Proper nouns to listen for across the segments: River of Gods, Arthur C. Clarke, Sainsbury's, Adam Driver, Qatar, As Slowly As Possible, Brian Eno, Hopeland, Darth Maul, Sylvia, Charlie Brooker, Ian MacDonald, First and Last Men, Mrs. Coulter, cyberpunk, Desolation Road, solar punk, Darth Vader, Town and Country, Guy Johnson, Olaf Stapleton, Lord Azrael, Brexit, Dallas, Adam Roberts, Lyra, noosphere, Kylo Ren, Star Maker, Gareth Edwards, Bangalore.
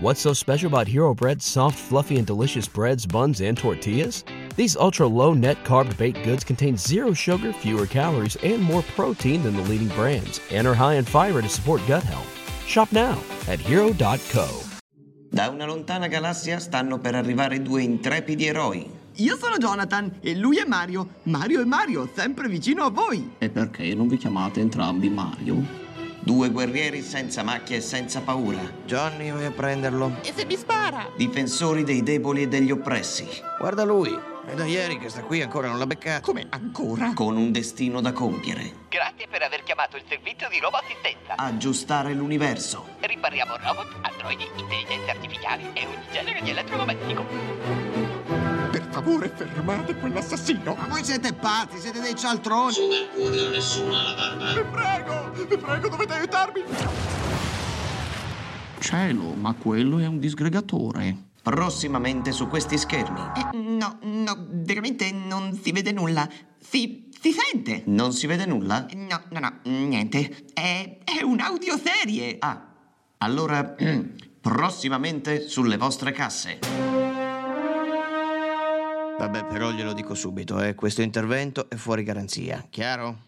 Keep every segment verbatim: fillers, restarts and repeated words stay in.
What's so special about Hero Bread's soft, fluffy, and delicious breads, buns, and tortillas? These ultra-low net-carb baked goods contain zero sugar, fewer calories, and more protein than the leading brands, and are high in fiber to support gut health. Shop now at hero dot co. Da una lontana galassia stanno per arrivare due intrepidi eroi. Io sono Jonathan e lui è Mario. Mario e Mario, sempre vicino a voi. E perché non vi chiamate entrambi Mario? Due guerrieri senza macchie e senza paura. Johnny, vai a prenderlo. E se mi spara? Difensori dei deboli e degli oppressi. Guarda lui, è da ieri che sta qui, ancora non l'ha beccata. Come ancora? Con un destino da compiere. Grazie per aver chiamato il servizio di Robo Assistenza. Aggiustare l'universo. Ripariamo robot, androidi, intelligenze artificiali e ogni genere di elettromagnetico. Per favore, fermate quell'assassino. Ma voi siete pazzi, siete dei cialtroni. Su che pudra nessuno alla barba. Vi prego, vi prego, dovete aiutarmi. Cielo, ma quello è un disgregatore. Prossimamente su questi schermi. Eh, no, no, veramente non si vede nulla. Si, si sente. Non si vede nulla? No, no, no, niente. È, è un'audioserie. Ah, allora, prossimamente sulle vostre casse. Vabbè, però glielo dico subito, eh. Questo intervento è fuori garanzia, chiaro?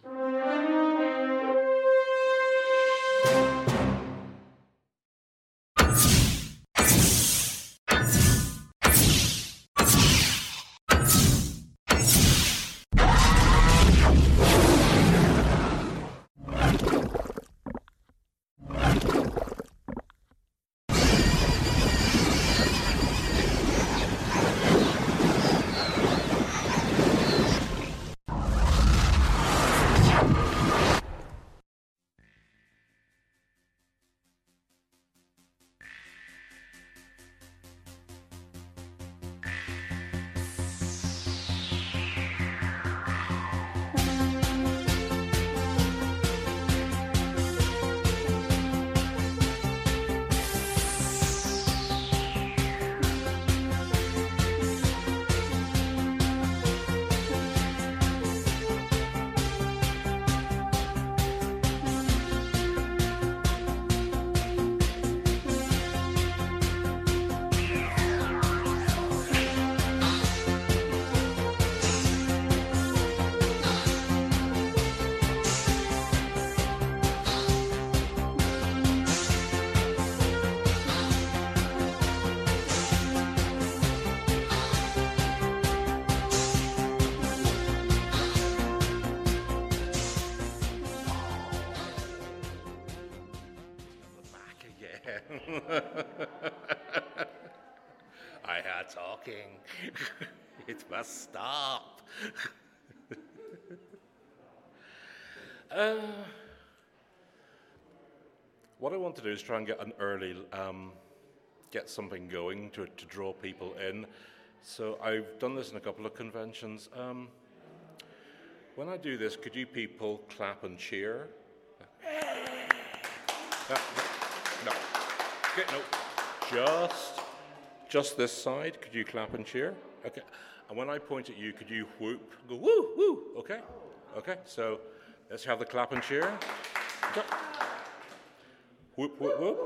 I heard talking. It must stop. uh, what I want to do is try and get an early, um, get something going to, to draw people in. So I've done this in a couple of conventions. Um, when I do this, could you people clap and cheer? Uh, no. Okay, no, just, just this side. Could you clap and cheer? Okay. And when I point at you, could you whoop? Go woo woo. Okay. Okay. So let's have the clap and cheer. Okay. Whoop whoop whoop.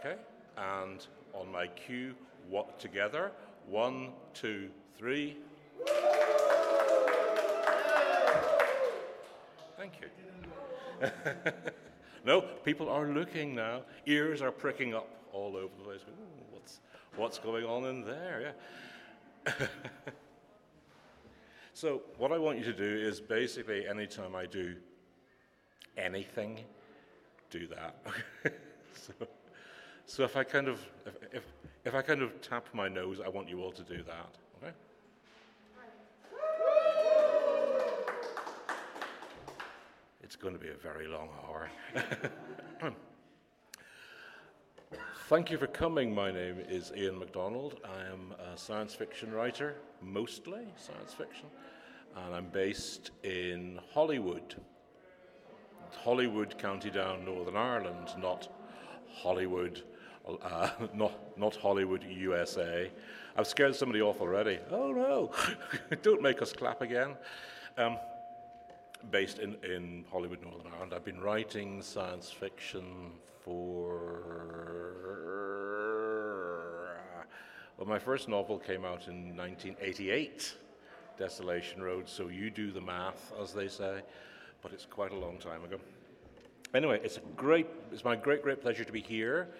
Okay. And on my cue, what together? One, two, three. Thank you. No, people are looking now. Ears are pricking up all over the place. Ooh, what's what's going on in there? Yeah. So what I want you to do is basically anytime I do anything, do that. so, so if I kind of if, if if I kind of tap my nose, I want you all to do that. Okay. It's going to be a very long hour. Thank you for coming. My name is Ian MacDonald. I am a science fiction writer, mostly science fiction, and I'm based in Hollywood. Hollywood, County Down, Northern Ireland, not Hollywood, uh, not, not Hollywood, U S A. I've scared somebody off already. Oh no, don't make us clap again. Um, Based in, in Hollywood, Northern Ireland. I've been writing science fiction for Well, my first novel came out in nineteen eighty-eight, Desolation Road, so you do the math, as they say, but it's quite a long time ago. Anyway, it's a great, it's my great, great pleasure to be here,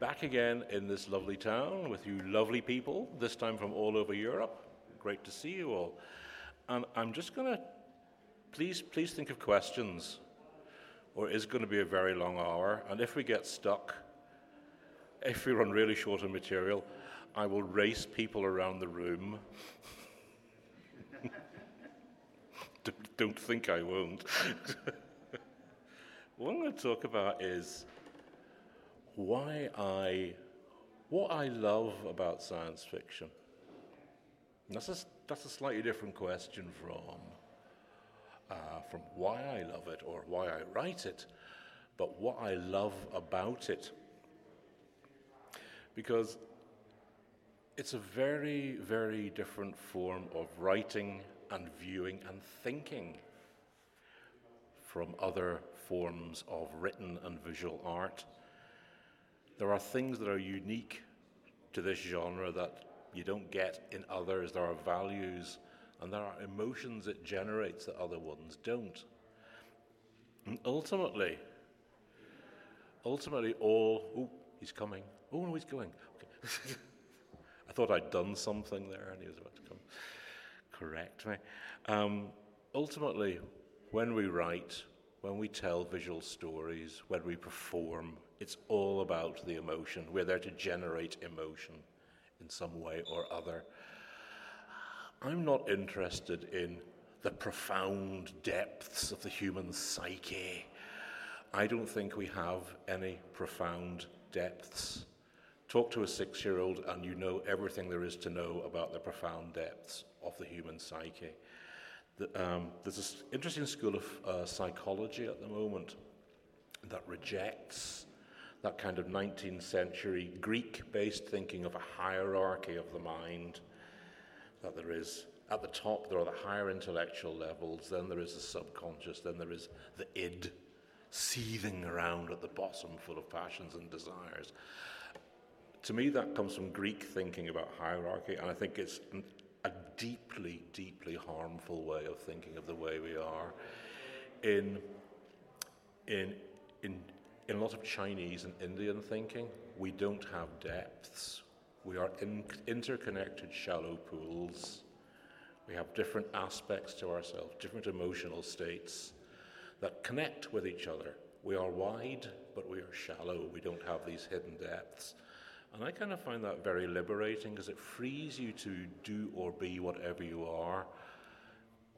back again in this lovely town with you lovely people, this time from all over Europe. Great to see you all. And I'm just going to, please, please think of questions, or it's going to be a very long hour, and if we get stuck, if we run really short on material, I will race people around the room. Don't think I won't. What I'm going to talk about is why I, what I love about science fiction. And that's a, that's a slightly different question from, uh, from why I love it or why I write it, but what I love about it. Because it's a very, very different form of writing and viewing and thinking from other forms of written and visual art. There are things that are unique to this genre that you don't get in others. There are values and there are emotions it generates that other ones don't. And ultimately, ultimately all, oh, he's coming. Oh, no, he's going. Okay. I thought I'd done something there, and he was about to come correct me. Um, ultimately, when we write, when we tell visual stories, when we perform, it's all about the emotion. We're there to generate emotion in some way or other. I'm not interested in the profound depths of the human psyche. I don't think we have any profound depths. Talk to a six-year-old and you know everything there is to know about the profound depths of the human psyche. The, um, there's this interesting school of uh, psychology at the moment that rejects that kind of nineteenth century Greek-based thinking of a hierarchy of the mind, that there is, at the top there are the higher intellectual levels, then there is the subconscious, then there is the id seething around at the bottom full of passions and desires. To me, that comes from Greek thinking about hierarchy, and I think it's a deeply, deeply harmful way of thinking of the way we are. In in in in a lot of Chinese and Indian thinking, we don't have depths. We are in, interconnected shallow pools. We have different aspects to ourselves, different emotional states that connect with each other. We are wide, but we are shallow. We don't have these hidden depths. And I kind of find that very liberating because it frees you to do or be whatever you are,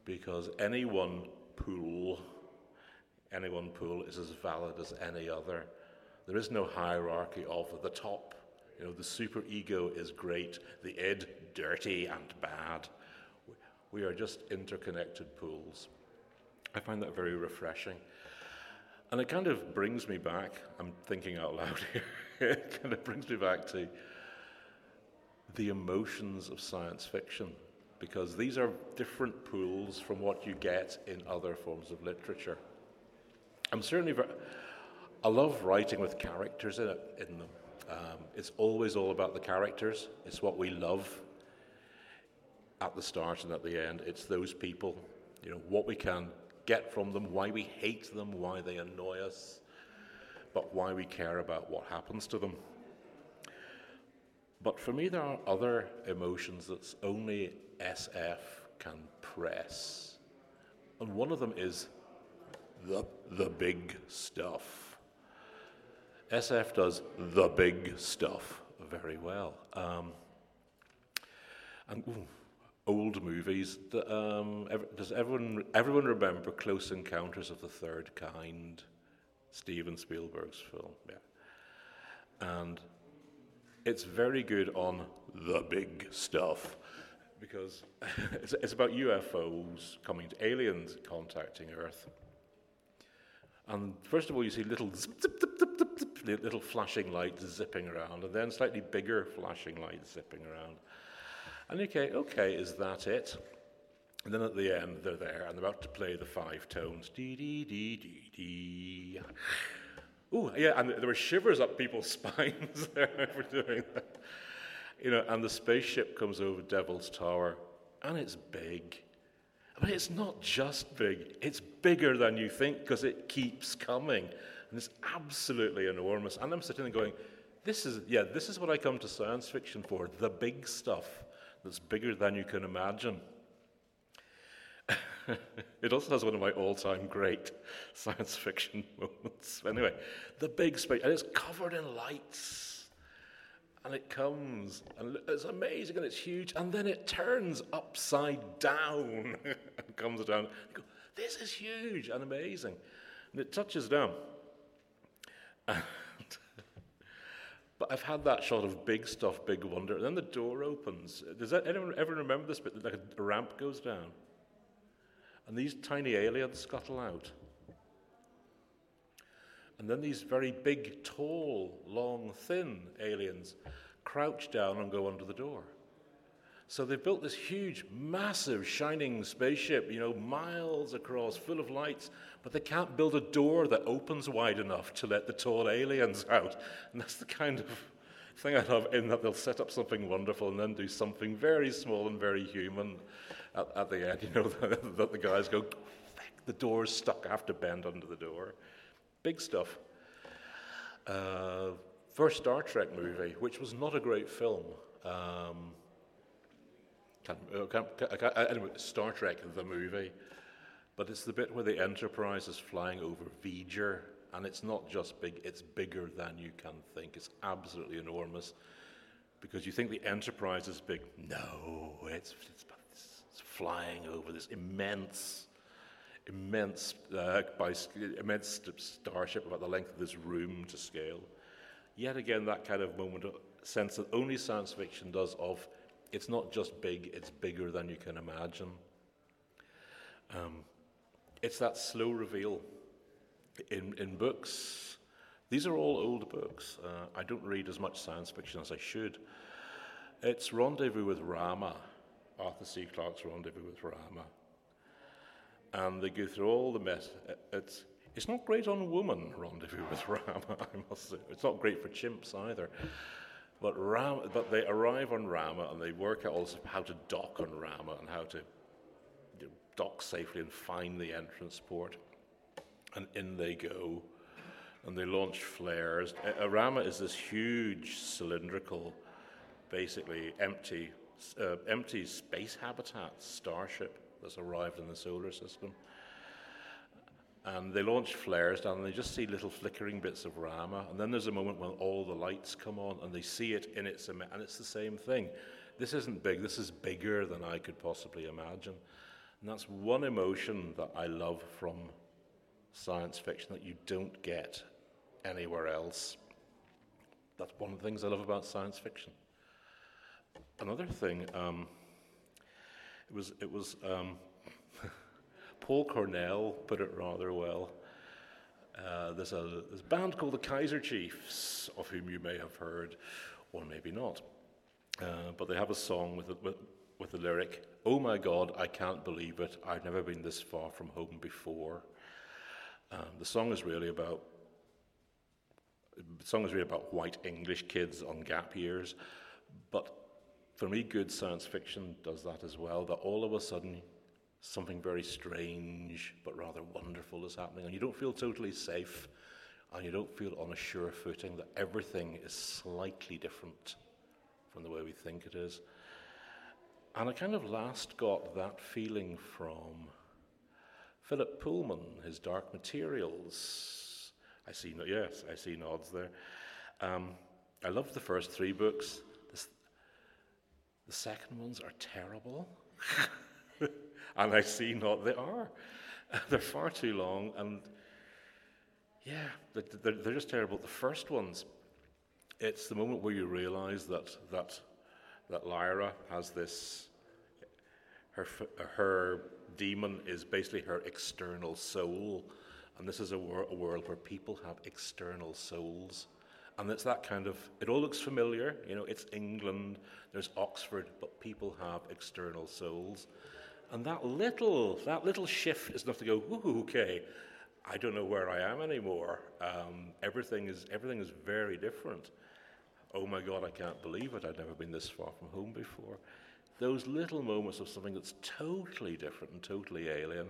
because any one pool, any one pool is as valid as any other. There is no hierarchy of the top. You know, the superego is great, the id, dirty and bad. We are just interconnected pools. I find that very refreshing. And it kind of brings me back, I'm thinking out loud here, it kind of brings me back to the emotions of science fiction, because these are different pools from what you get in other forms of literature. I'm certainly very, I love writing with characters in it, in them. Um, it's always all about the characters. It's what we love at the start and at the end. It's those people, you know, what we can get from them, why we hate them, why they annoy us, but why we care about what happens to them. But for me, there are other emotions that only S F can press. And one of them is the, the big stuff. S F does the big stuff very well. Um, and ooh, old movies, the, um, ev- does everyone, everyone remember Close Encounters of the Third Kind? Steven Spielberg's film, yeah. And it's very good on the big stuff, because it's, it's about U F Os coming to aliens contacting Earth. And first of all, you see little zip, zip, zip, zip, zip, zip, little flashing lights zipping around, and then slightly bigger flashing lights zipping around. And okay, okay, is that it? And then at the end, they're there, and they're about to play the five tones. Dee, dee, dee, dee, dee. Ooh, yeah, and there were shivers up people's spines there for doing that. You know, and the spaceship comes over Devil's Tower, and it's big. But it's not just big, it's bigger than you think because it keeps coming. And it's absolutely enormous. And I'm sitting there going, this is, yeah, this is what I come to science fiction for, the big stuff that's bigger than you can imagine. It also has one of my all-time great science fiction moments. Anyway, the big space, and it's covered in lights. And it comes, and it's amazing, and it's huge, and then it turns upside down and comes down. You go, this is huge and amazing. And it touches down. And but I've had that shot of big stuff, big wonder, and then the door opens. Does that, anyone ever remember this bit? Like a ramp goes down, and these tiny aliens scuttle out. And then these very big, tall, long, thin aliens crouch down and go under the door. So they've built this huge, massive, shining spaceship, you know, miles across, full of lights, but they can't build a door that opens wide enough to let the tall aliens out. And that's the kind of thing I love, in that they'll set up something wonderful and then do something very small and very human at, at the end, you know, that the guys go, the door's stuck, I have to bend under the door. Big stuff. Uh, first Star Trek movie, which was not a great film. Um, can't, can't, can't, anyway, Star Trek, the movie. But it's the bit where the Enterprise is flying over V'ger, and it's not just big, it's bigger than you can think. It's absolutely enormous. Because you think the Enterprise is big. No, it's, it's, it's flying over this immense... Immense, uh, by, immense starship about the length of this room to scale. Yet again, that kind of moment of sense that only science fiction does of, it's not just big, it's bigger than you can imagine. Um, it's that slow reveal. In, in books, these are all old books. Uh, I don't read as much science fiction as I should. It's Rendezvous with Rama, Arthur C. Clarke's Rendezvous with Rama. And they go through all the mess. It's it's not great on woman, Rendezvous with Rama, I must say. It's not great for chimps either. But Rama, but they arrive on Rama, and they work out also how to dock on Rama and how to dock safely and find the entrance port. And in they go, and they launch flares. Rama is this huge cylindrical, basically empty, uh, empty space habitat starship that's arrived in the solar system. And they launch flares down, and they just see little flickering bits of Rama. And then there's a moment when all the lights come on, and they see it in its... Im- and it's the same thing. This isn't big. This is bigger than I could possibly imagine. And that's one emotion that I love from science fiction that you don't get anywhere else. That's one of the things I love about science fiction. Another thing... Um, It was, it was um, Paul Cornell put it rather well. Uh, there's, a, there's a band called the Kaiser Chiefs, of whom you may have heard, or maybe not. Uh, but they have a song with, a, with, with the lyric, "Oh my God, I can't believe it. I've never been this far from home before." Um, the song is really about the song is really about white English kids on gap years, but for me, good science fiction does that as well, that all of a sudden something very strange but rather wonderful is happening, and you don't feel totally safe, and you don't feel on a sure footing, that everything is slightly different from the way we think it is. And I kind of last got that feeling from Philip Pullman, His Dark Materials. I see, no- yes, I see nods there. Um, I loved the first three books. The second ones are terrible, and I see not they are. They're far too long, and yeah, they're, they're just terrible. The first ones, it's the moment where you realise that that that Lyra has this. Her her demon is basically her external soul, and this is a, wor- a world where people have external souls. And it's that kind of, it all looks familiar, you know, it's England, there's Oxford, but people have external souls. And that little, that little shift is enough to go, ooh, okay, I don't know where I am anymore. Um, everything is, everything is very different. oh my God, I can't believe it, I'd never been this far from home before. Those little moments of something that's totally different and totally alien,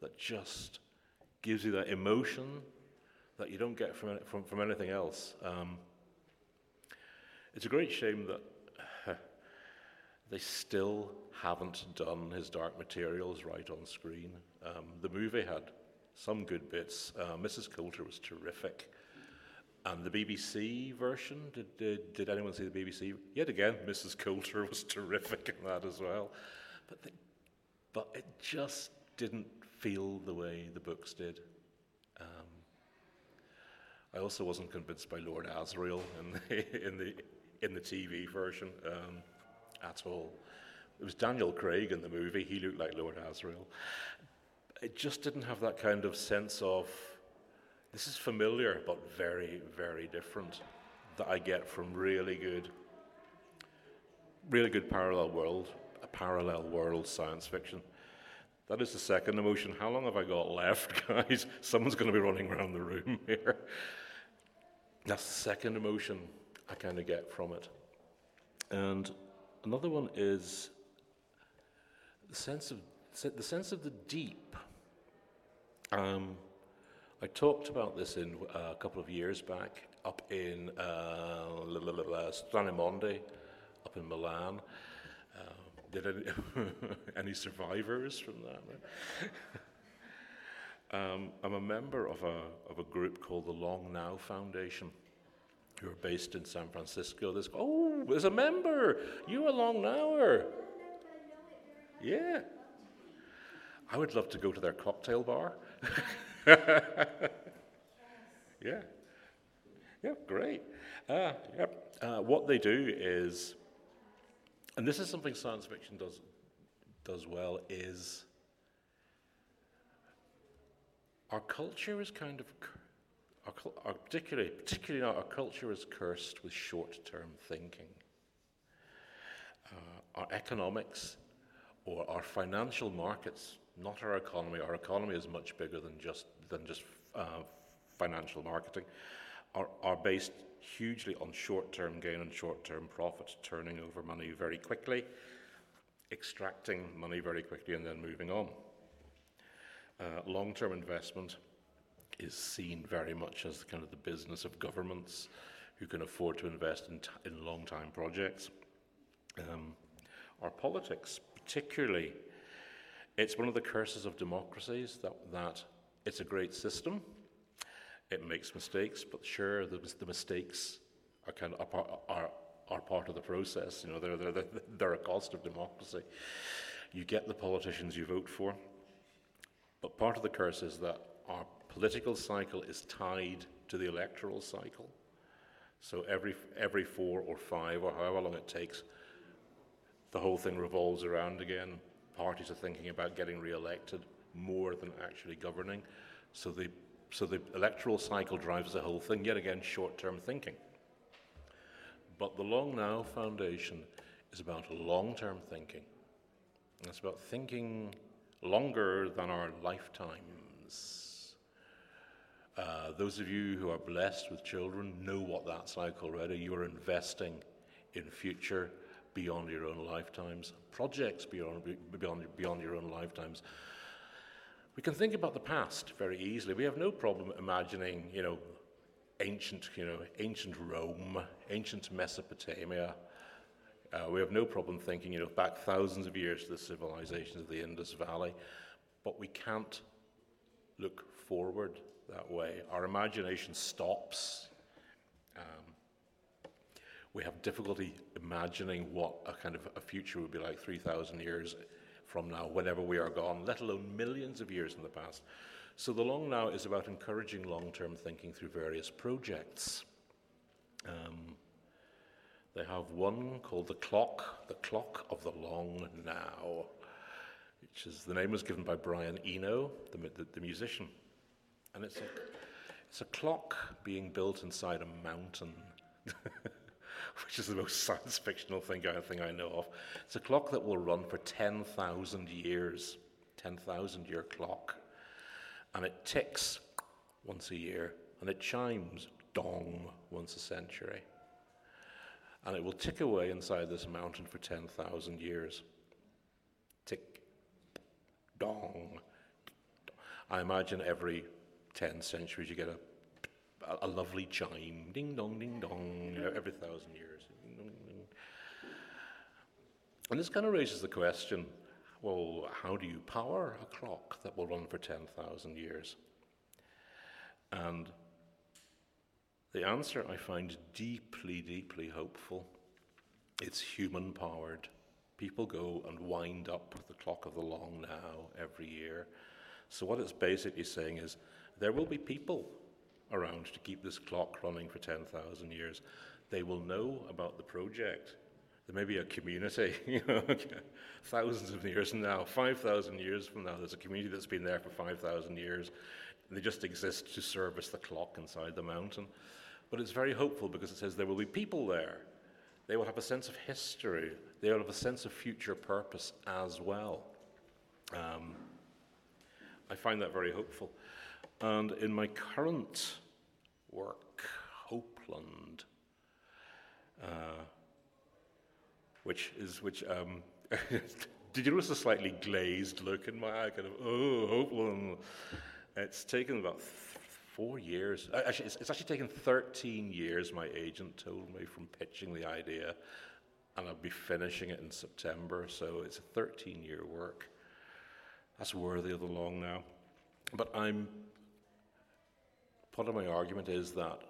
that just gives you that emotion that you don't get from from, from anything else. Um, it's a great shame that uh, they still haven't done His Dark Materials right on screen. Um, the movie had some good bits. Uh, Missus Coulter was terrific. And the B B C version, did, did did anyone see the B B C? Yet again, Missus Coulter was terrific in that as well. But the, but it just didn't feel the way the books did. Um, I also wasn't convinced by Lord Azrael in the in the in the T V version um, at all. It was Daniel Craig in the movie. He looked like Lord Azrael. It just didn't have that kind of sense of, this is familiar, but very, very different, that I get from really good, really good parallel world, a parallel world science fiction. That is the second emotion. How long have I got left, guys? Someone's going to be running around the room here. That's the second emotion I kind of get from it. And another one is the sense of the sense of the deep. Um. I talked about this in uh, a couple of years back up in uh, Stranimonde, up in Milan. Uh, did any, any survivors from that? um, I'm a member of a of a group called the Long Now Foundation, who are based in San Francisco. There's, oh, there's a member. You a Long Nower? Yeah. I would love to go to their cocktail bar. yeah, yeah, great. Uh, yep. Uh, what they do is, and this is something science fiction does does well, is our culture is kind of, our, our particularly particularly now, our culture is cursed with short-term thinking. Uh, our economics, or our financial markets. Not our economy. Our economy is much bigger than just than just uh, financial marketing. Are are based hugely on short-term gain and short-term profit, turning over money very quickly, extracting money very quickly, and then moving on. Uh, long-term investment is seen very much as kind of the business of governments, who can afford to invest in t- in long-time projects. Um, our politics, particularly. It's one of the curses of democracies that, that it's a great system. It makes mistakes, but sure, the, the mistakes are kind of are, are are part of the process. You know, they're they're they're a cost of democracy. You get the politicians you vote for, but part of the curse is that our political cycle is tied to the electoral cycle. So every every four or five or however long it takes, the whole thing revolves around again. Parties are thinking about getting re-elected more than actually governing, so the so the electoral cycle drives the whole thing. Yet again, short-term thinking. But the Long Now Foundation is about long-term thinking. It's about thinking longer than our lifetimes. Uh, those of you who are blessed with children know what that's like already. You are investing in future. Beyond your own lifetimes, projects beyond beyond beyond your own lifetimes. We can think about the past very easily. We have no problem imagining, you know, ancient, you know, ancient Rome, ancient Mesopotamia. Uh, we have no problem thinking, you know, back thousands of years to the civilizations of the Indus Valley, but we can't look forward that way. Our imagination stops. Um, We have difficulty imagining what a kind of a future would be like three thousand years from now, whenever we are gone, let alone millions of years in the past. So the Long Now is about encouraging long-term thinking through various projects. Um, they have one called The Clock, The Clock of the Long Now, which is, the name was given by Brian Eno, the, the, the musician. And it's a, it's a clock being built inside a mountain. Which is the most science fictional thing I think I know of. It's a clock that will run for ten thousand years, ten thousand year clock. And it ticks once a year, and it chimes, dong, once a century. and it will tick away inside this mountain for ten thousand years. Tick, dong. I imagine every ten centuries you get a a lovely chime, ding dong, ding dong, you know, every thousand years. Ding, dong, ding. And this kind of raises the question, well, how do you power a clock that will run for ten thousand years? And the answer I find deeply, deeply hopeful. It's human powered. People go and wind up the clock of the long now every year. So what it's basically saying is there will be people around to keep this clock running for ten thousand years. They will know about the project. There may be a community, you know, thousands of years from now, five thousand years from now, there's a community that's been there for five thousand years. They just exist to service the clock inside the mountain. But it's very hopeful because it says there will be people there. They will have a sense of history. They will have a sense of future purpose as well. Um, I find that very hopeful. And in my current work, Hopeland, uh, which is, which, um, did you notice a slightly glazed look in my eye? Kind of, oh, Hopeland. It's taken about th- four years. Actually, it's, it's actually taken thirteen years, my agent told me, from pitching the idea, and I'll be finishing it in September, so it's a thirteen-year work. That's worthy of the long now. But I'm, part of my argument is that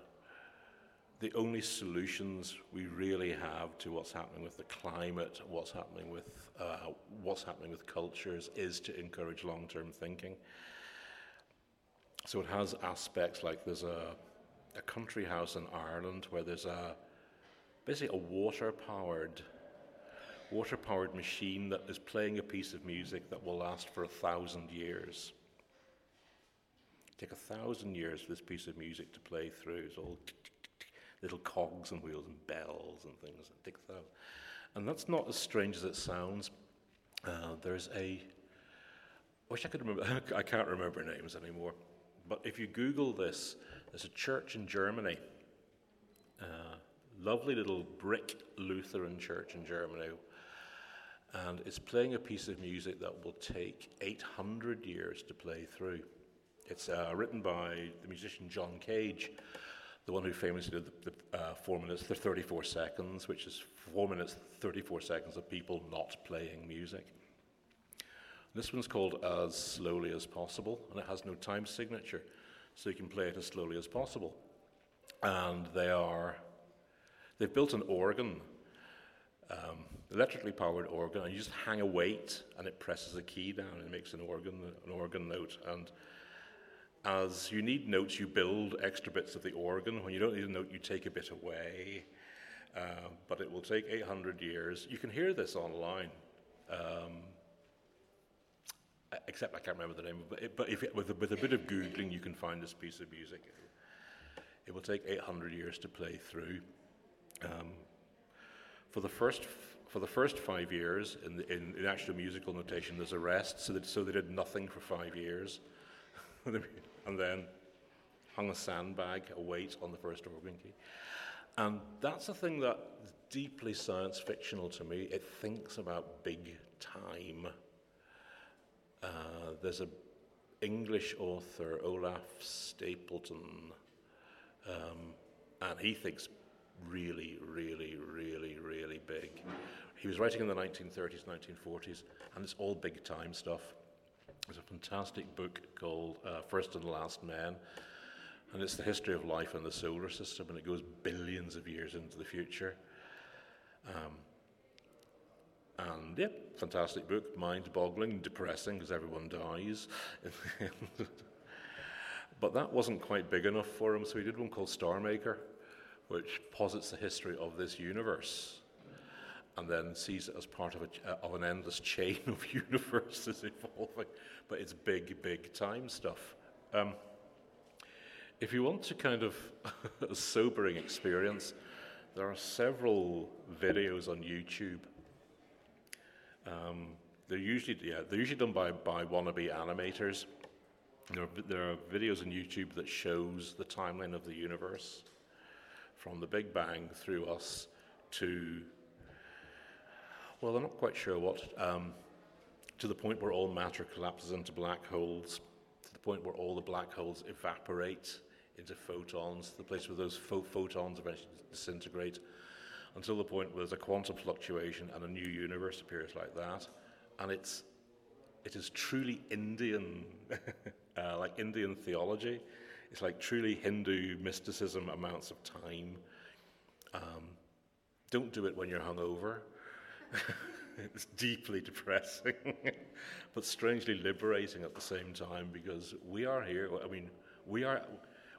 the only solutions we really have to what's happening with the climate, what's happening with uh, what's happening with cultures, is to encourage long-term thinking. So it has aspects like there's a, a country house in Ireland where there's a basically a water-powered, water-powered machine that is playing a piece of music that will last for a thousand years. Take a thousand years for this piece of music to play through. It's all tick, tick, tick, little cogs and wheels and bells and things. Tick, and that's not as strange as it sounds. Uh, there's a, I wish I could remember, I can't remember names anymore, but if you Google this, there's a church in Germany, uh, lovely little brick Lutheran church in Germany, and it's playing a piece of music that will take eight hundred years to play through. It's uh, written by the musician John Cage, the one who famously did the, the uh, four minutes, the thirty-four seconds, which is four minutes, thirty-four seconds of people not playing music. This one's called As Slowly As Possible, and it has no time signature, so you can play it as slowly as possible. And they are, they've built an organ, um, electrically powered organ, and you just hang a weight, and it presses a key down, and it makes an organ, an organ note, and as you need notes, you build extra bits of the organ. When you don't need a note, you take a bit away. Uh, but it will take eight hundred years. You can hear this online, um, except I can't remember the name of it. But if it, with, a, with a bit of Googling, you can find this piece of music. It will take eight hundred years to play through. Um, for the first for the first five years, in, the, in, in actual musical notation, there's a rest. So, that, so they did nothing for five years. And then hung a sandbag, a weight on the first organ key. And that's a thing that's deeply science fictional to me. It thinks about big time. Uh, there's an English author, Olaf Stapleton, um, and he thinks really, really, really, really big. He was writing in the nineteen thirties, nineteen forties, and it's all big time stuff. There's a fantastic book called uh, First and Last Men, and it's the history of life in the solar system, and it goes billions of years into the future. Um, and, yep, yeah, fantastic book, mind-boggling, depressing, because everyone dies. But that wasn't quite big enough for him, so he did one called Star Maker, which posits the history of this universe, and then sees it as part of, a, of an endless chain of universes evolving. But it's big, big time stuff. Um, if you want to kind of a sobering experience, there are several videos on YouTube. Um, they're usually yeah, they're usually done by, by wannabe animators. There are, there are videos on YouTube that shows the timeline of the universe, from the Big Bang through us, to, well, I'm not quite sure what, um, to the point where all matter collapses into black holes, to the point where all the black holes evaporate into photons, the place where those faux photons eventually disintegrate, until the point where there's a quantum fluctuation and a new universe appears like that. And it's, it is truly Indian, uh, like Indian theology. It's like truly Hindu mysticism amounts of time. Um, don't do it when you're hungover. It's deeply depressing, but strangely liberating at the same time, because we are here. I mean, we are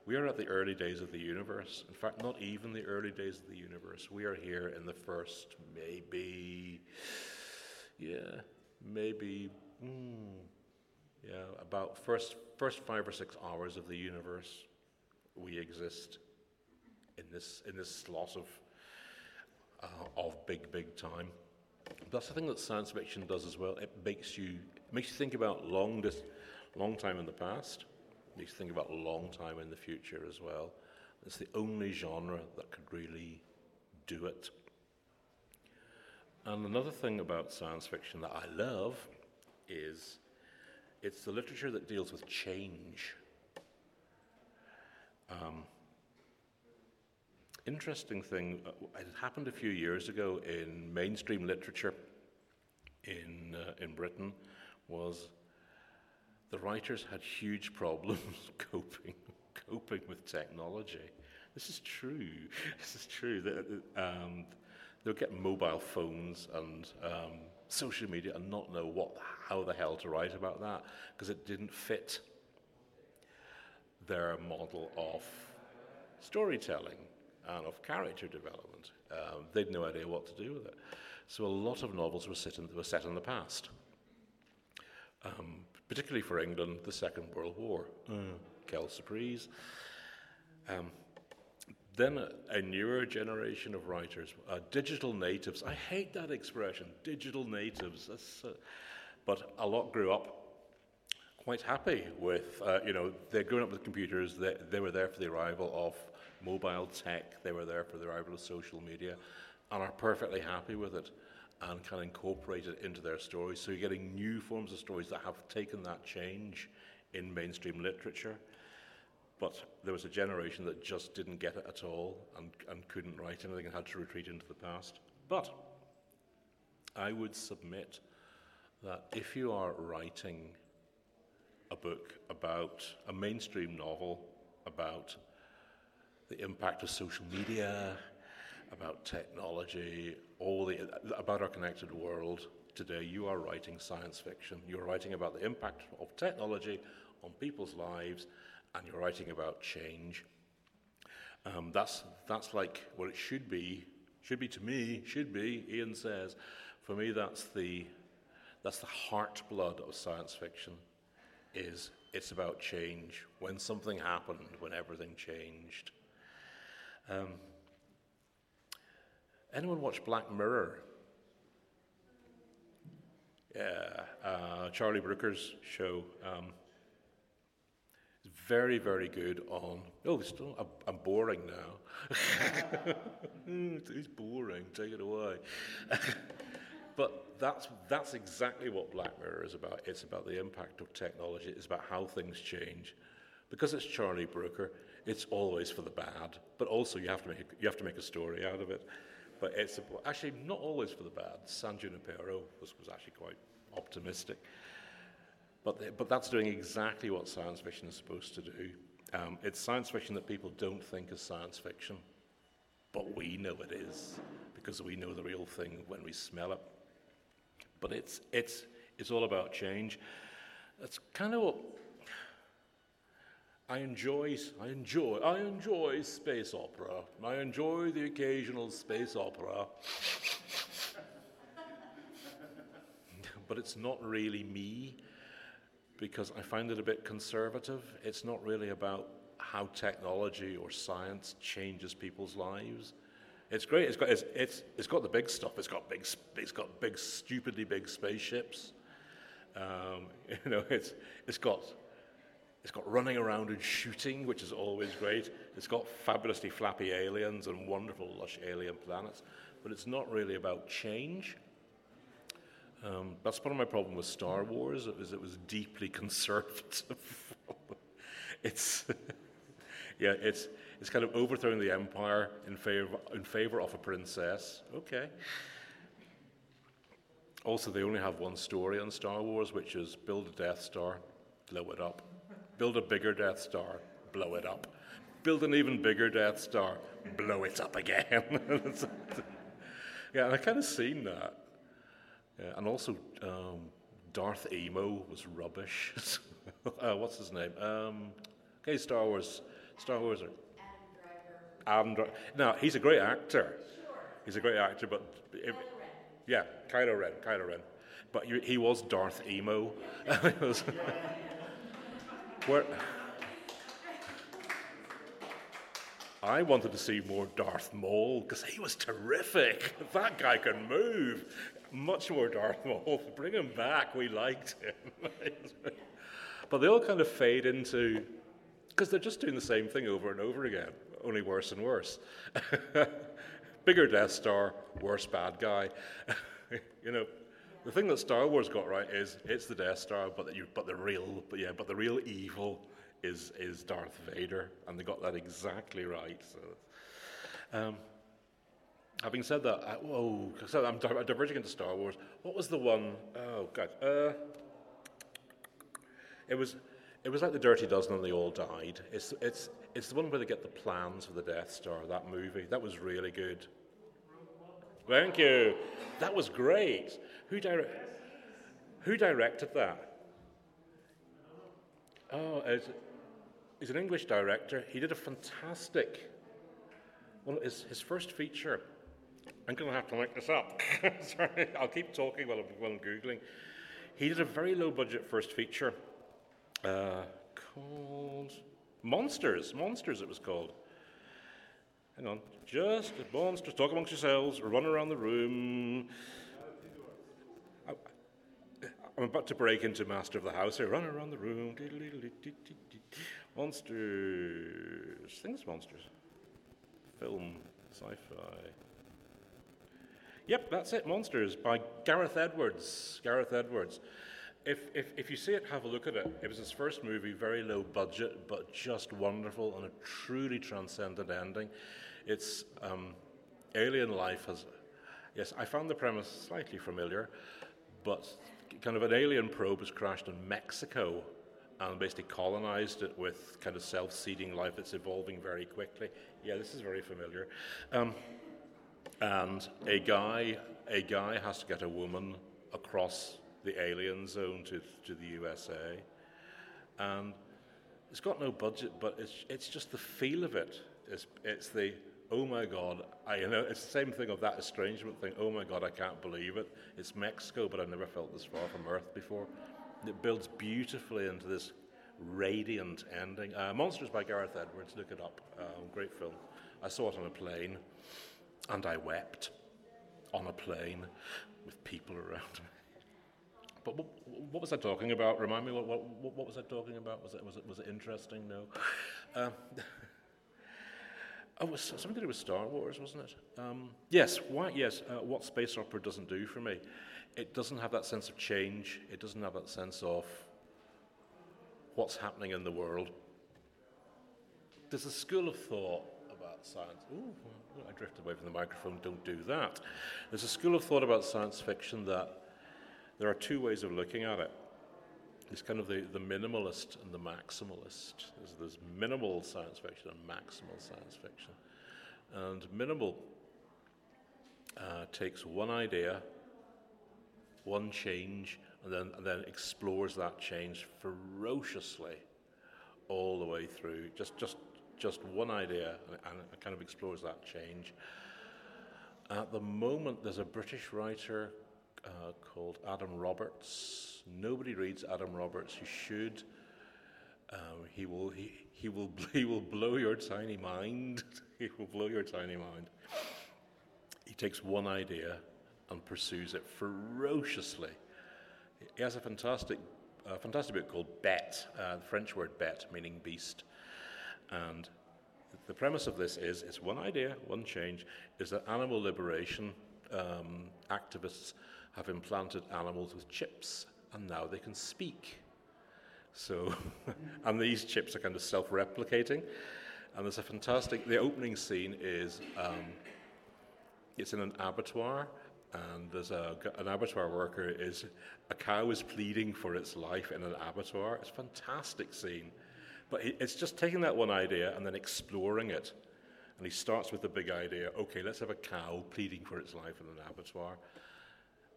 we are at the early days of the universe. In fact, not even the early days of the universe. We are here in the first, maybe, yeah, maybe, mm, yeah, about first first five or six hours of the universe. We exist in this in this slot of uh, of big big time. That's the thing that science fiction does as well. It makes you it makes you think about long dis, long time in the past. It makes you think about long time in the future as well. It's the only genre that could really do it. And another thing about science fiction that I love is it's the literature that deals with change. Um, Interesting thing, it happened a few years ago in mainstream literature in uh, in Britain, was the writers had huge problems coping coping with technology. This is true. This is true. They, um, they'll get mobile phones and um, social media and not know what how the hell to write about that, because it didn't fit their model of storytelling and of character development. Um, they'd no idea what to do with it. So a lot of novels were, sit in, were set in the past, um, particularly for England, the Second World War. Mm. Quelle surprise. Um, then a, a newer generation of writers, uh, digital natives. I hate that expression, digital natives. That's, uh, but a lot grew up quite happy with, uh, you know, they're growing up with computers. They, they were there for the arrival of mobile tech, they were there for the arrival of social media, and are perfectly happy with it and can incorporate it into their stories. So you're getting new forms of stories that have taken that change in mainstream literature. But there was a generation that just didn't get it at all and, and couldn't write anything and had to retreat into the past. But I would submit that if you are writing a book about a mainstream novel about the impact of social media, about technology, all the about our connected world today, you are writing science fiction. You're writing about the impact of technology on people's lives, and you're writing about change. Um, that's that's like what it should be. Should be to me. Should be. Ian says, for me, that's the that's the heart blood of science fiction. Is it's about change. When something happened, when everything changed. Um, anyone watch Black Mirror? Yeah, uh, Charlie Brooker's show. Um, it's very, very good on. Oh, it's still, I'm, I'm boring now. It's boring. Take it away. But that's that's exactly what Black Mirror is about. It's about the impact of technology. It's about how things change. Because it's Charlie Brooker, it's always for the bad, but also you have to make a, you have to make a story out of it. But it's a, actually not always for the bad. San Junipero was, was actually quite optimistic. But the, but that's doing exactly what science fiction is supposed to do. Um, it's science fiction that people don't think is science fiction, but we know it is because we know the real thing when we smell it. But it's it's it's all about change. That's kind of what. I enjoy, I enjoy, I enjoy space opera. I enjoy the occasional space opera, but it's not really me, because I find it a bit conservative. It's not really about how technology or science changes people's lives. It's great. It's got it's it's, it's got the big stuff. It's got big. It's got big, stupidly big spaceships. Um, you know, it's it's got. It's got running around and shooting, which is always great. It's got fabulously flappy aliens and wonderful lush alien planets, but it's not really about change. Um, that's part of my problem with Star Wars, is it was deeply conservative. it's, yeah, it's it's kind of overthrowing the Empire in favor in favor of a princess. Okay. Also, they only have one story on Star Wars, which is build a Death Star, blow it up. Build a bigger Death Star, blow it up. Build an even bigger Death Star, blow it up again. Yeah, and I kind of seen that. Yeah, and also, um, Darth Emo was rubbish. uh, what's his name? Um, okay, Star Wars. Star Wars. Are... Adam Driver. Adam Driver. Now, he's a great actor. Sure. He's a great actor, but... It, Yeah, Kylo Ren, Kylo Ren. But you, he was Darth Emo. Where, I wanted to see more Darth Maul, because he was terrific. That guy can move. Much more Darth Maul. Bring him back. We liked him. But they all kind of fade into... Because they're just doing the same thing over and over again, only worse and worse. Bigger Death Star, worse bad guy. You know, the thing that Star Wars got right is it's the Death Star, but the, but the real, but yeah, but the real evil is is Darth Vader, and they got that exactly right. So, um, having said that, I, whoa, so I'm diverging into Star Wars. What was the one? Oh God, uh, it was it was like the Dirty Dozen and they all died. It's it's. It's the one where they get the plans for the Death Star, that movie. That was really good. Thank you. That was great. Who, dire- who directed that? Oh, he's an English director. He did a fantastic... Well, his, his first feature... I'm going to have to look this up. Sorry, I'll keep talking while I'm, while I'm Googling. He did a very low-budget first feature uh, called... Monsters, Monsters it was called. Hang on, just monsters, talk amongst yourselves, run around the room. I, I'm about to break into Master of the House here, run around the room. Monsters, I think it's Monsters. Film, sci-fi. Yep, that's it, Monsters, by Gareth Edwards, Gareth Edwards. If, if if you see it, have a look at it. It was his first movie, very low budget, but just wonderful and a truly transcendent ending. It's um, alien life has... Yes, I found the premise slightly familiar, but kind of an alien probe has crashed in Mexico and basically colonized it with kind of self-seeding life that's evolving very quickly. Yeah, this is very familiar. Um, and a guy, a guy has to get a woman across... the alien zone to to the U S A, and it's got no budget, but it's it's just the feel of it. It's it's the oh my god, I you know it's the same thing of that estrangement thing. Oh my god, I can't believe it. It's Mexico, but I never felt this far from Earth before. It builds beautifully into this radiant ending. Uh, Monsters by Gareth Edwards. Look it up. Um, great film. I saw it on a plane, and I wept on a plane with people around me. But what, what was I talking about? Remind me, what, what what was I talking about? Was it was it was it interesting? No. Um, oh, it was something to do with Star Wars, wasn't it? Um, yes. Why? Yes. Uh, what space opera doesn't do for me? It doesn't have that sense of change. It doesn't have that sense of what's happening in the world. There's a school of thought about science. Ooh, I drifted away from the microphone. Don't do that. There's a school of thought about science fiction that. There are two ways of looking at it. There's kind of the, the minimalist and the maximalist. There's, there's minimal science fiction and maximal science fiction. And minimal uh, takes one idea, one change, and then, and then explores that change ferociously all the way through. Just just, just one idea, and, and it kind of explores that change. At the moment, there's a British writer Uh, called Adam Roberts. Nobody reads Adam Roberts. You should. Um, he will. He, he will. He will blow your tiny mind. He will blow your tiny mind. He takes one idea and pursues it ferociously. He has a fantastic a fantastic book called Bête, uh, the French word bête, meaning beast. And the premise of this is, it's one idea, one change, is that animal liberation um, activists have implanted animals with chips, and now they can speak. So, and these chips are kind of self-replicating. And there's a fantastic, the opening scene is, um, it's in an abattoir, and there's a, an abattoir worker is, a cow is pleading for its life in an abattoir. It's a fantastic scene. But it's just taking that one idea and then exploring it. And he starts with the big idea, okay, let's have a cow pleading for its life in an abattoir.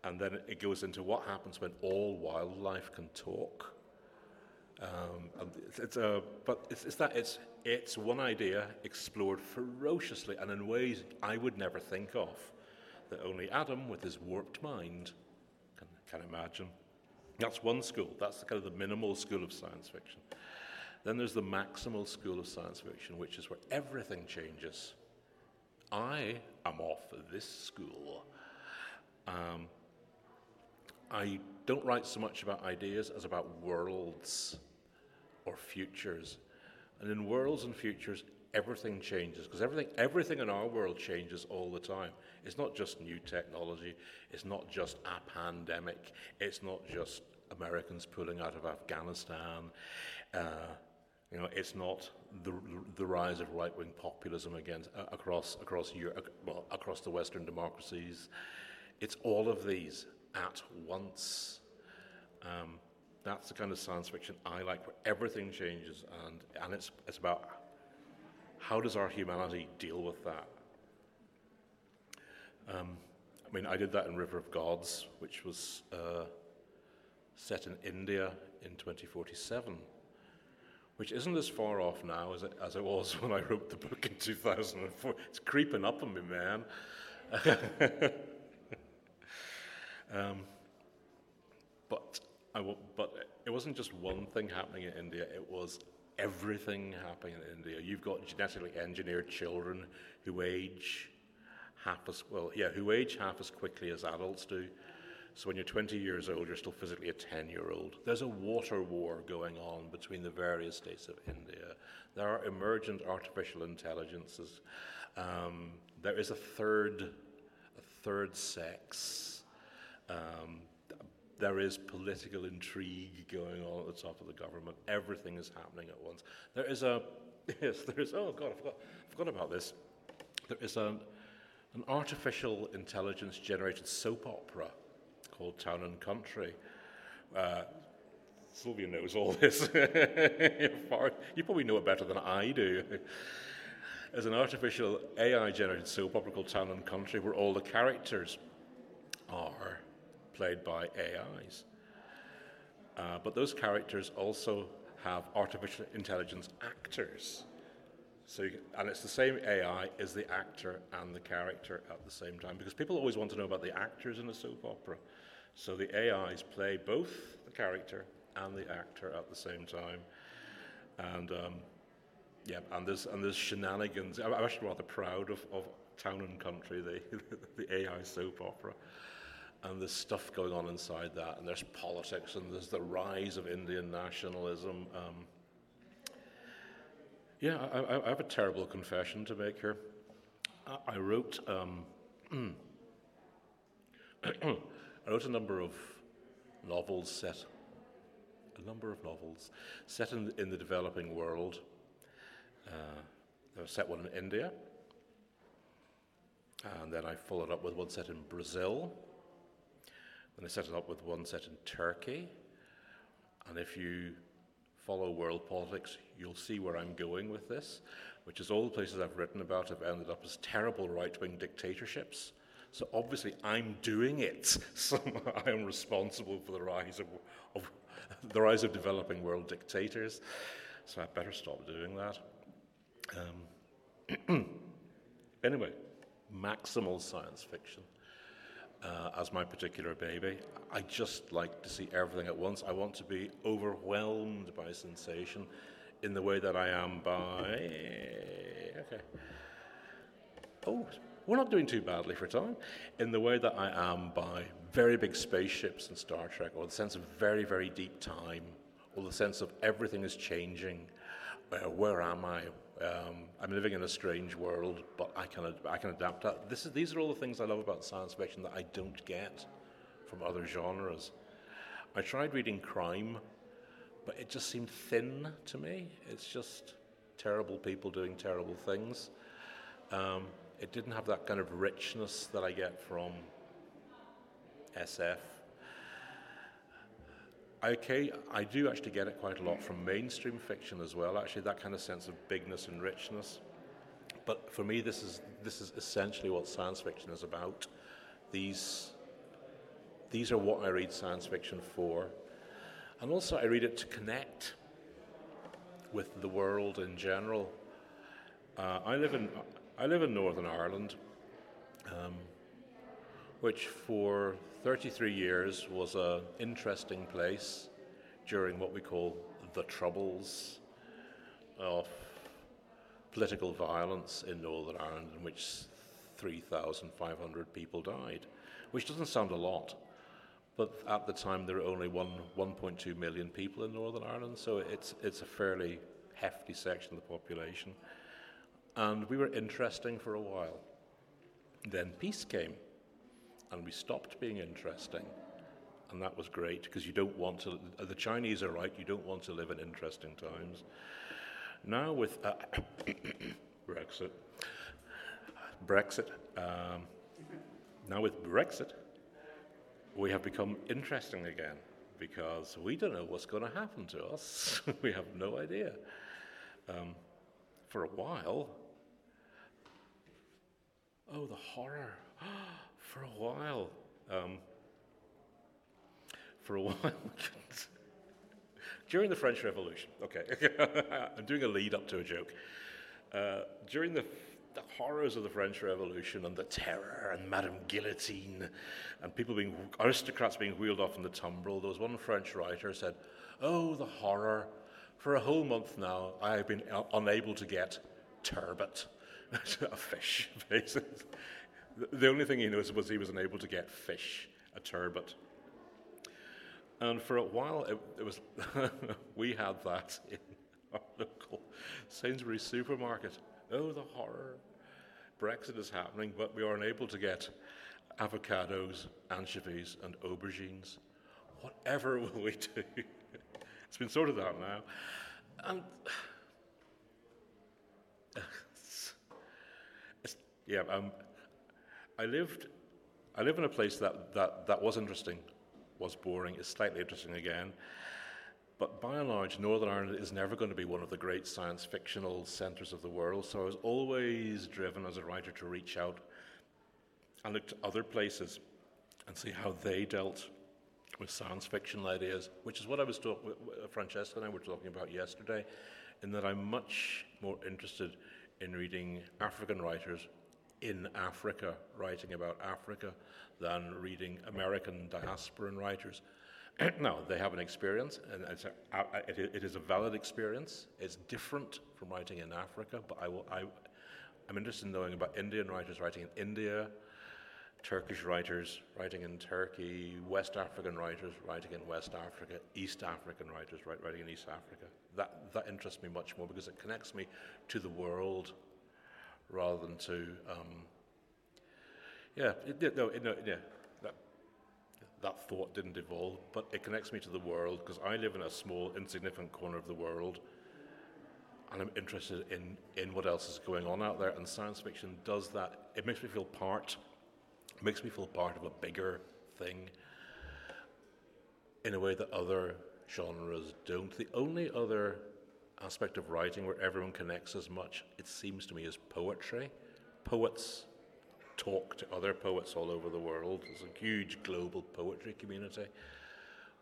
And then it goes into what happens when all wildlife can talk. Um, and it's, it's a, but it's, it's that it's it's one idea explored ferociously and in ways I would never think of, that only Adam with his warped mind can can imagine. That's one school. That's the kind of the minimal school of science fiction. Then there's the maximal school of science fiction, which is where everything changes. I am of this school. Um, I don't write so much about ideas as about worlds or futures. And in worlds and futures, everything changes, because everything everything in our world changes all the time. It's not just new technology. It's not just a pandemic. It's not just Americans pulling out of Afghanistan. Uh, you know, it's not the the rise of right-wing populism against uh, across across Europe, well, across the Western democracies. It's all of these at once. Um, that's the kind of science fiction I like, where everything changes, and and it's it's about how does our humanity deal with that. Um, I mean, I did that in River of Gods, which was uh, set in India in twenty forty-seven, which isn't as far off now as it, as it was when I wrote the book in two thousand four. It's creeping up on me, man. Um, but I w- but it wasn't just one thing happening in India, it was everything happening in India. You've got genetically engineered children who age half as well, yeah, who age half as quickly as adults do. So when you're twenty years old, you're still physically a ten-year-old. There's a water war going on between the various states of India. There are emergent artificial intelligences. Um, there is a third, a third sex. Um, there is political intrigue going on at the top of the government. Everything is happening at once. There is a, yes, there is, oh God, I forgot, I forgot about this. There is a, an artificial intelligence generated soap opera called Town and Country. Uh, Sylvia knows all this. You probably know it better than I do. There's an artificial A I generated soap opera called Town and Country, where all the characters are played by A Is. Uh, but those characters also have artificial intelligence actors. So, you can, and it's the same A I as the actor and the character at the same time, because people always want to know about the actors in a soap opera. So the A Is play both the character and the actor at the same time. And um, yeah, and there's, and there's shenanigans. I'm actually rather proud of, of Town and Country, the, the A I soap opera. And there's stuff going on inside that, and there's politics, and there's the rise of Indian nationalism. Um, yeah, I, I have a terrible confession to make here. I, I wrote, um, I wrote a number of novels set, a number of novels set in the, in the developing world. Uh, I set one in India, and then I followed up with one set in Brazil. And I set it up with one set in Turkey. And if you follow world politics, you'll see where I'm going with this, which is all the places I've written about have ended up as terrible right-wing dictatorships. So obviously I'm doing it. So I am responsible for the rise of, of the rise of developing world dictators. So I better stop doing that. Um, anyway, maximal science fiction. Uh, as my particular baby. I just like to see everything at once. I want to be overwhelmed by sensation in the way that I am by... Okay. Oh, we're not doing too badly for time, in the way that I am by very big spaceships in Star Trek, or the sense of very, very deep time, or the sense of everything is changing. Uh, where am I? Um, I'm living in a strange world, but I can ad- I can adapt to that. This is, these are all the things I love about science fiction that I don't get from other genres. I tried reading crime, but it just seemed thin to me. It's just terrible people doing terrible things. Um, it didn't have that kind of richness that I get from S F. Okay, I do actually get it quite a lot from mainstream fiction as well, actually, that kind of sense of bigness and richness. But for me, this is this is essentially what science fiction is about. These these are what I read science fiction for. And also I read it to connect with the world in general. Uh, I live in I live in Northern Ireland, um, which for thirty-three years was an interesting place during what we call the Troubles of political violence in Northern Ireland, in which three thousand five hundred people died, which doesn't sound a lot, but at the time there were only one point two million people in Northern Ireland, so it's it's a fairly hefty section of the population. And we were interesting for a while. Then peace came. And we stopped being interesting, and that was great, because you don't want to, the Chinese are right, you don't want to live in interesting times. Now with uh, Brexit, Brexit, um, now with Brexit, we have become interesting again, because we don't know what's going to happen to us, we have no idea. Um, for a while, oh the horror, For a while, um, for a while, during the French Revolution, okay, I'm doing a lead up to a joke. Uh, during the, the horrors of the French Revolution and the terror and Madame Guillotine and people being, aristocrats being wheeled off in the tumbril, there was one French writer who said, oh, the horror, for a whole month now I have been unable to get turbot, a fish, basically. The only thing he knows was he was unable to get fish, a turbot. And for a while, it, it was we had that in our local Sainsbury's supermarket. Oh, the horror. Brexit is happening, but we are unable to get avocados, anchovies, and aubergines. Whatever will we do? It's been sorted out now. And... it's, it's, yeah, um... I lived, I live in a place that, that, that was interesting, was boring, is slightly interesting again, but by and large, Northern Ireland is never going to be one of the great science fictional centres of the world, so I was always driven as a writer to reach out and look to other places and see how they dealt with science fictional ideas, which is what I was talking, Francesca and I were talking about yesterday, in that I'm much more interested in reading African writers in Africa, writing about Africa, than reading American diasporan writers. Now, they have an experience, and it's a, it is a valid experience. It's different from writing in Africa, but I will, I, I'm interested in knowing about Indian writers writing in India, Turkish writers writing in Turkey, West African writers writing in West Africa, East African writers writing in East Africa. That, that interests me much more, because it connects me to the world, rather than to, um, yeah, it, no, it, no, yeah, that, that thought didn't evolve, but it connects me to the world, because I live in a small, insignificant corner of the world, and I'm interested in, in what else is going on out there, and science fiction does that. It makes me feel part, it makes me feel part of a bigger thing, in a way that other genres don't. The only other aspect of writing where everyone connects as much, it seems to me, is poetry. Poets talk to other poets all over the world. There's a huge global poetry community.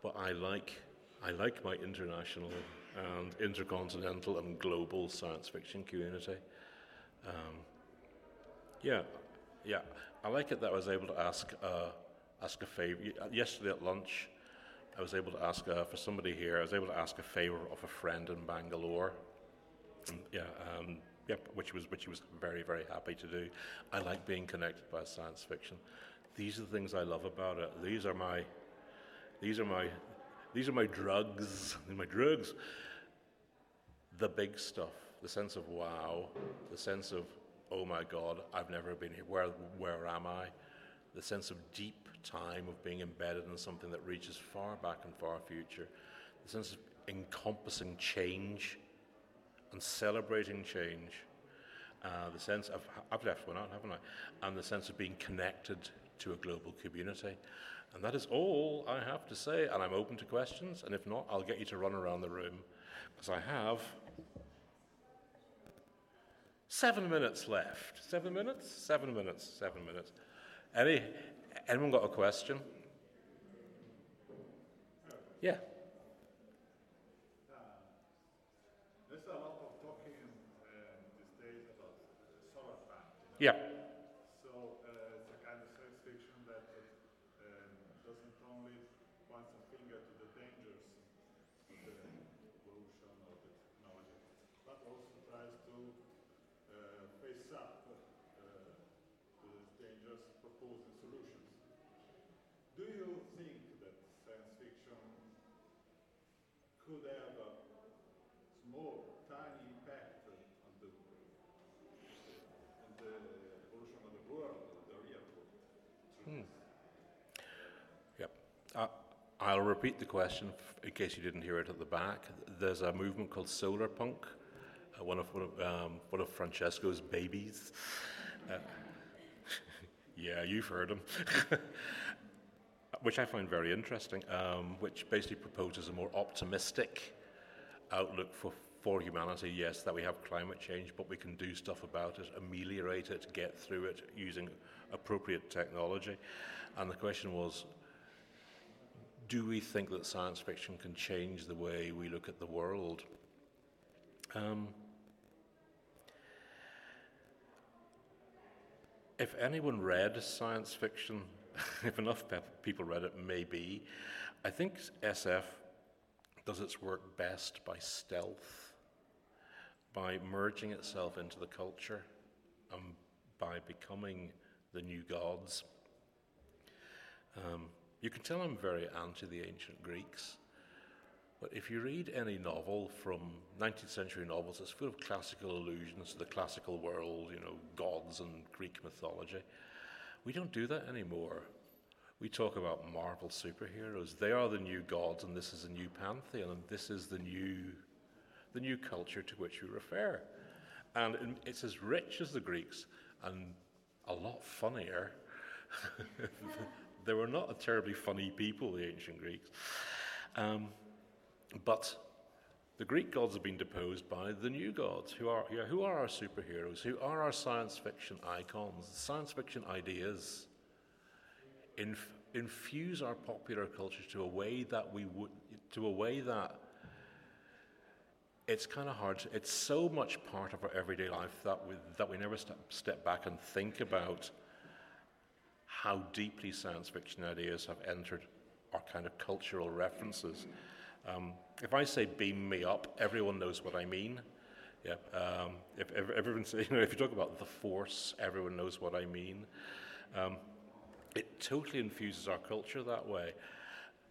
But I like I like my international and intercontinental and global science fiction community. Um, yeah, yeah. I like it that I was able to ask uh, ask a favor. Yesterday at lunch, I was able to ask, uh, for somebody here, I was able to ask a favor of a friend in Bangalore. And, yeah, um, Yep, which was which he was very, very happy to do. I like being connected by science fiction. These are the things I love about it. These are my, these are my, these are my drugs. My drugs. The big stuff. The sense of wow. The sense of oh my God, I've never been here. Where where am I? The sense of deep time of being embedded in something that reaches far back and far future. The sense of encompassing change. And celebrating change, uh, the sense of, I've left one out, haven't I? And the sense of being connected to a global community. And that is all I have to say, and I'm open to questions, and if not, I'll get you to run around the room, because I have seven minutes left. Seven minutes? Seven minutes, seven minutes. Any, anyone got a question? Yeah. Yeah. So uh, it's a kind of science fiction that uh, doesn't only point a finger to the dangers of the evolution of the technology, but also tries to uh, face up uh, to these dangers, proposing solutions. Do you think that science fiction could have a small, tiny impact on the on the evolution of the world, the real world? Hmm. Yep. Uh, I'll repeat the question in case you didn't hear it at the back. There's a movement called solar punk, uh, one of one of, um, one of Francesco's babies. Uh, yeah, you've heard him. Which I find very interesting. Um, which basically proposes a more optimistic outlook for. For humanity, yes, that we have climate change, but we can do stuff about it, ameliorate it, get through it using appropriate technology. And the question was, do we think that science fiction can change the way we look at the world? Um, if anyone read science fiction, if enough pe- people read it, maybe. I think S F does its work best by stealth, by merging itself into the culture and by becoming the new gods. Um, you can tell I'm very anti the ancient Greeks, but if you read any novel from nineteenth century novels, it's full of classical allusions to the classical world, you know, gods and Greek mythology. We don't do that anymore. We talk about Marvel superheroes. They are the new gods, and this is a new pantheon, and this is the new the new culture to which you refer. And it's as rich as the Greeks and a lot funnier. They were not a terribly funny people, the ancient Greeks. Um, but the Greek gods have been deposed by the new gods, who are, you know, who are our superheroes, who are our science fiction icons, science fiction ideas. Inf- infuse our popular culture to a way that we would, to a way that it's kind of hard to, it's so much part of our everyday life that we, that we never step, step back and think about how deeply science fiction ideas have entered our kind of cultural references. Um, if I say beam me up, everyone knows what I mean. Yeah. Um, if, if everyone say, you know, if you talk about the Force, everyone knows what I mean. Um, It totally infuses our culture that way.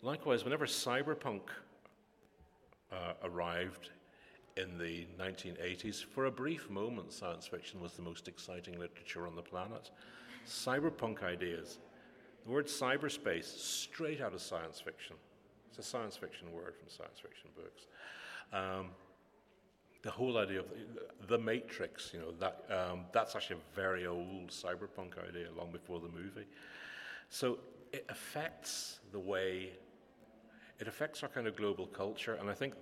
Likewise, whenever cyberpunk uh, arrived in the nineteen eighties, for a brief moment, science fiction was the most exciting literature on the planet. Cyberpunk ideas. The word cyberspace, straight out of science fiction. It's a science fiction word from science fiction books. Um, the whole idea of the, the Matrix, you know, that um, that's actually a very old cyberpunk idea, long before the movie. So it affects the way, it affects our kind of global culture, and I think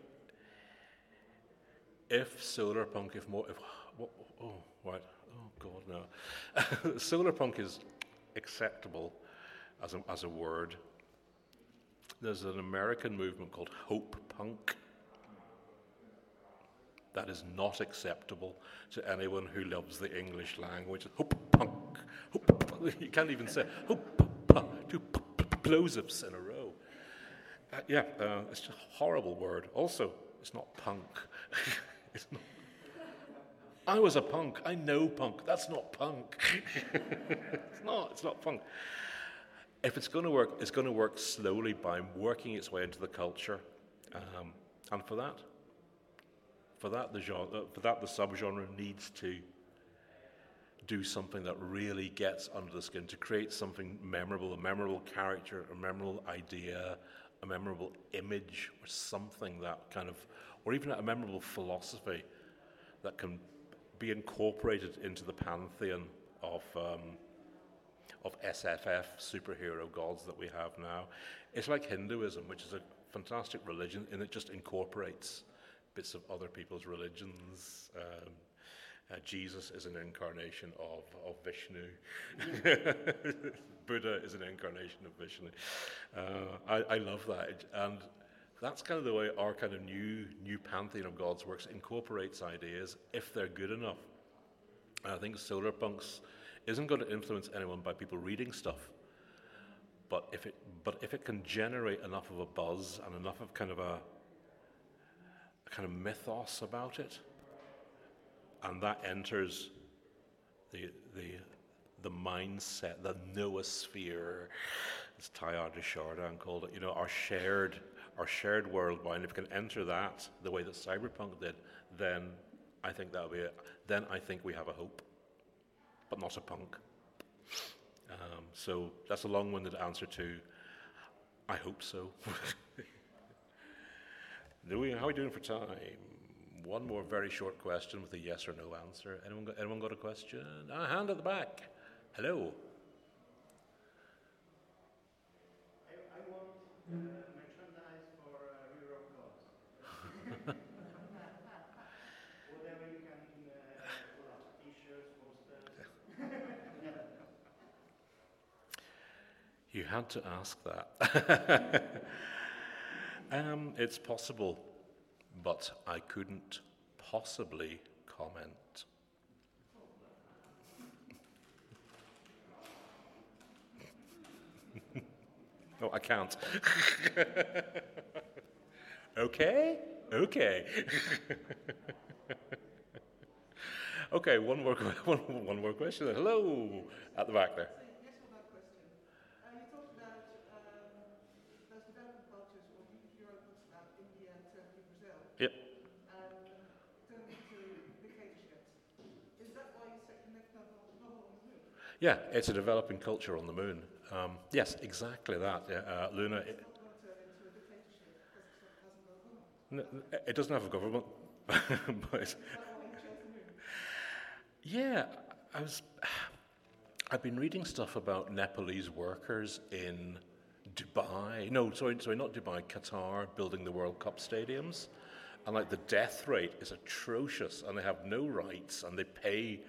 if solar punk, if more, if, what, oh, right, oh God, no. Solar punk is acceptable as a, as a word. There's an American movement called Hope Punk. That is not acceptable to anyone who loves the English language. Hope punk, hope punk. You can't even say hope. Two plosives in a row. Uh, yeah, uh, it's just a horrible word. Also, it's not punk. It's not. I was a punk. I know punk. That's not punk. It's not. It's not punk. If it's going to work, it's going to work slowly by working its way into the culture, um, and for that, for that the genre, for that the subgenre needs to do something that really gets under the skin to create something memorable, a memorable character, a memorable idea, a memorable image, or something that kind of, or even a memorable philosophy that can be incorporated into the pantheon of. Um, of S F F superhero gods that we have now. It's like Hinduism, which is a fantastic religion, and it just incorporates bits of other people's religions. Um, uh, Jesus is an incarnation of, of Vishnu. Buddha is an incarnation of Vishnu. Uh, I, I love that. And that's kind of the way our kind of new, new pantheon of gods works, incorporates ideas if they're good enough. And I think solar punks isn't going to influence anyone by people reading stuff, but if it but if it can generate enough of a buzz and enough of kind of a, a kind of mythos about it, and that enters the the the mindset, the noosphere, as Teilhard de Chardin called it, you know, our shared our shared world mind. If it can enter that the way that cyberpunk did, then I think that'll be it. Then I think we have a hope. But not a punk. Um, so that's a long-winded answer to, I hope so. Do we, how are we doing for time? One more very short question with a yes or no answer. Anyone got, anyone got a question? A hand at the back. Hello. I, I want uh, merchandise for uh, River of Gods. You had to ask that. um, it's possible, but I couldn't possibly comment. No, I can't. Okay, okay. Okay, one more, one, one more question. Hello, at the back there. Yeah, it's a developing culture on the moon. Um, yes, exactly that. Uh, Luna. It, no, it doesn't have a government. But yeah, I was. I've been reading stuff about Nepalese workers in Dubai. No, sorry, sorry, not Dubai. Qatar building the World Cup stadiums, and like the death rate is atrocious, and they have no rights, and they pay,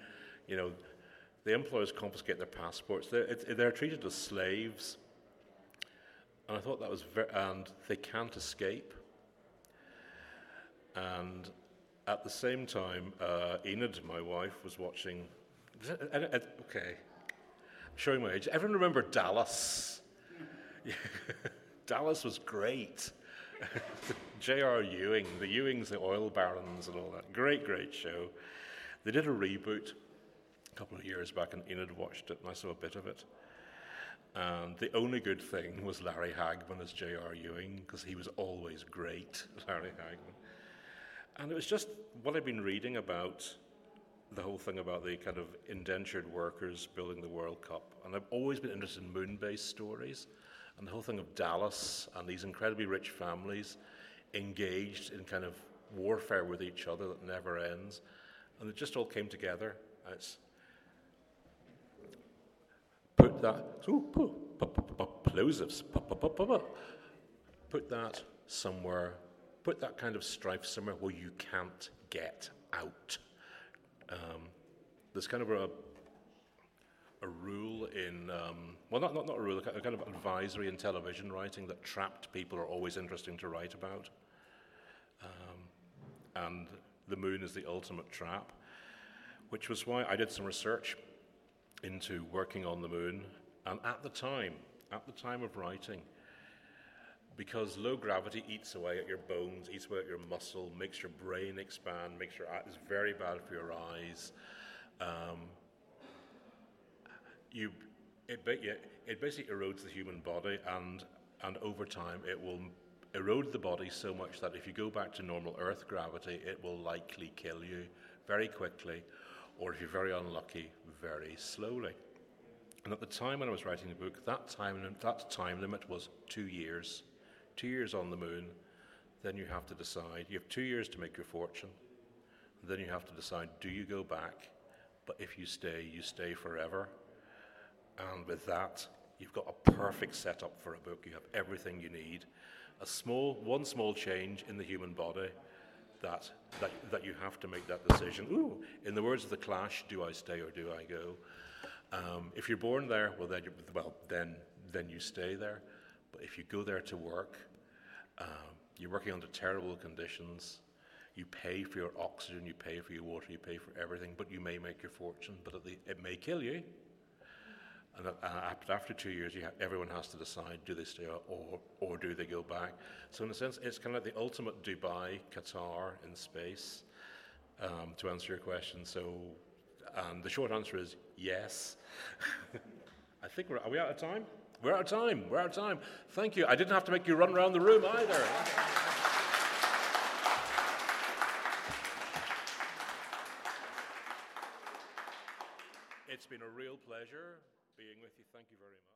you know. The employers confiscate their passports. They're, it, they're treated as slaves, and I thought that was very. And they can't escape. And at the same time, uh, Enid, my wife, was watching. Okay, I'm showing my age. Everyone remember Dallas? Yeah. Dallas was great. J R Ewing, the Ewings, the oil barons, and all that. Great, great show. They did a reboot a couple of years back, and Enid watched it, and I saw a bit of it. And the only good thing was Larry Hagman as J R Ewing, because he was always great, Larry Hagman. And it was just what I've been reading about, the whole thing about the kind of indentured workers building the World Cup. And I've always been interested in moon-based stories, and the whole thing of Dallas, and these incredibly rich families engaged in kind of warfare with each other that never ends. And it just all came together. And it's put that, ooh, plosives, put that somewhere, put that kind of strife somewhere where you can't get out. Um, there's kind of a a rule in, um, well, not, not, not a rule, a kind of advisory in television writing that trapped people are always interesting to write about. Um, and the moon is the ultimate trap, which was why I did some research into working on the moon. And at the time, at the time of writing, because low gravity eats away at your bones, eats away at your muscle, makes your brain expand, makes your eyes, it's very bad for your eyes. Um, you, it, it basically erodes the human body, and and over time it will erode the body so much that if you go back to normal Earth gravity, it will likely kill you very quickly, or if you're very unlucky, very slowly. And at the time when I was writing the book, that time that time limit was two years. Two years on the moon, then you have to decide. You have two years to make your fortune. Then you have to decide, do you go back? But if you stay, you stay forever. And with that, you've got a perfect setup for a book. You have everything you need. A small, one small change in the human body that that, that you have to make that decision. Ooh, in the words of The Clash, do I stay or do I go? Um, if you're born there, well then, you, well then, then you stay there. But if you go there to work, um, you're working under terrible conditions. You pay for your oxygen, you pay for your water, you pay for everything. But you may make your fortune, but at the, it may kill you. And uh, after two years, you ha- everyone has to decide: do they stay or or do they go back? So in a sense, it's kind of like the ultimate Dubai, Qatar in space. Um, to answer your question, so. And the short answer is yes. I think we're, are we out of time? We're out of time. We're out of time. Thank you. I didn't have to make you run around the room either. It's been a real pleasure being with you. Thank you very much.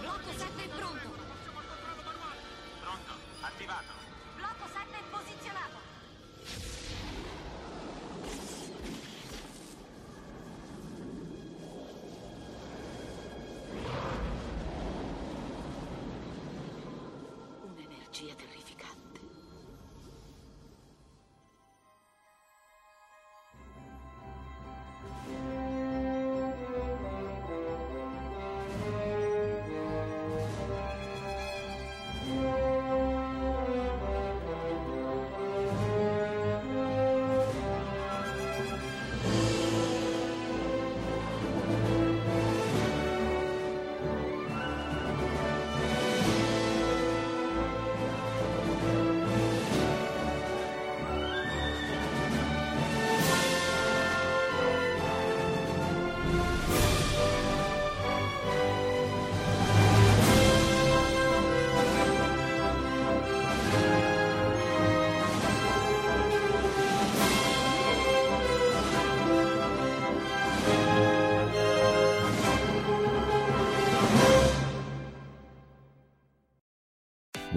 Blocco sette pronto. Pronto, attivato. Blocco sette posizionato. Terrificante.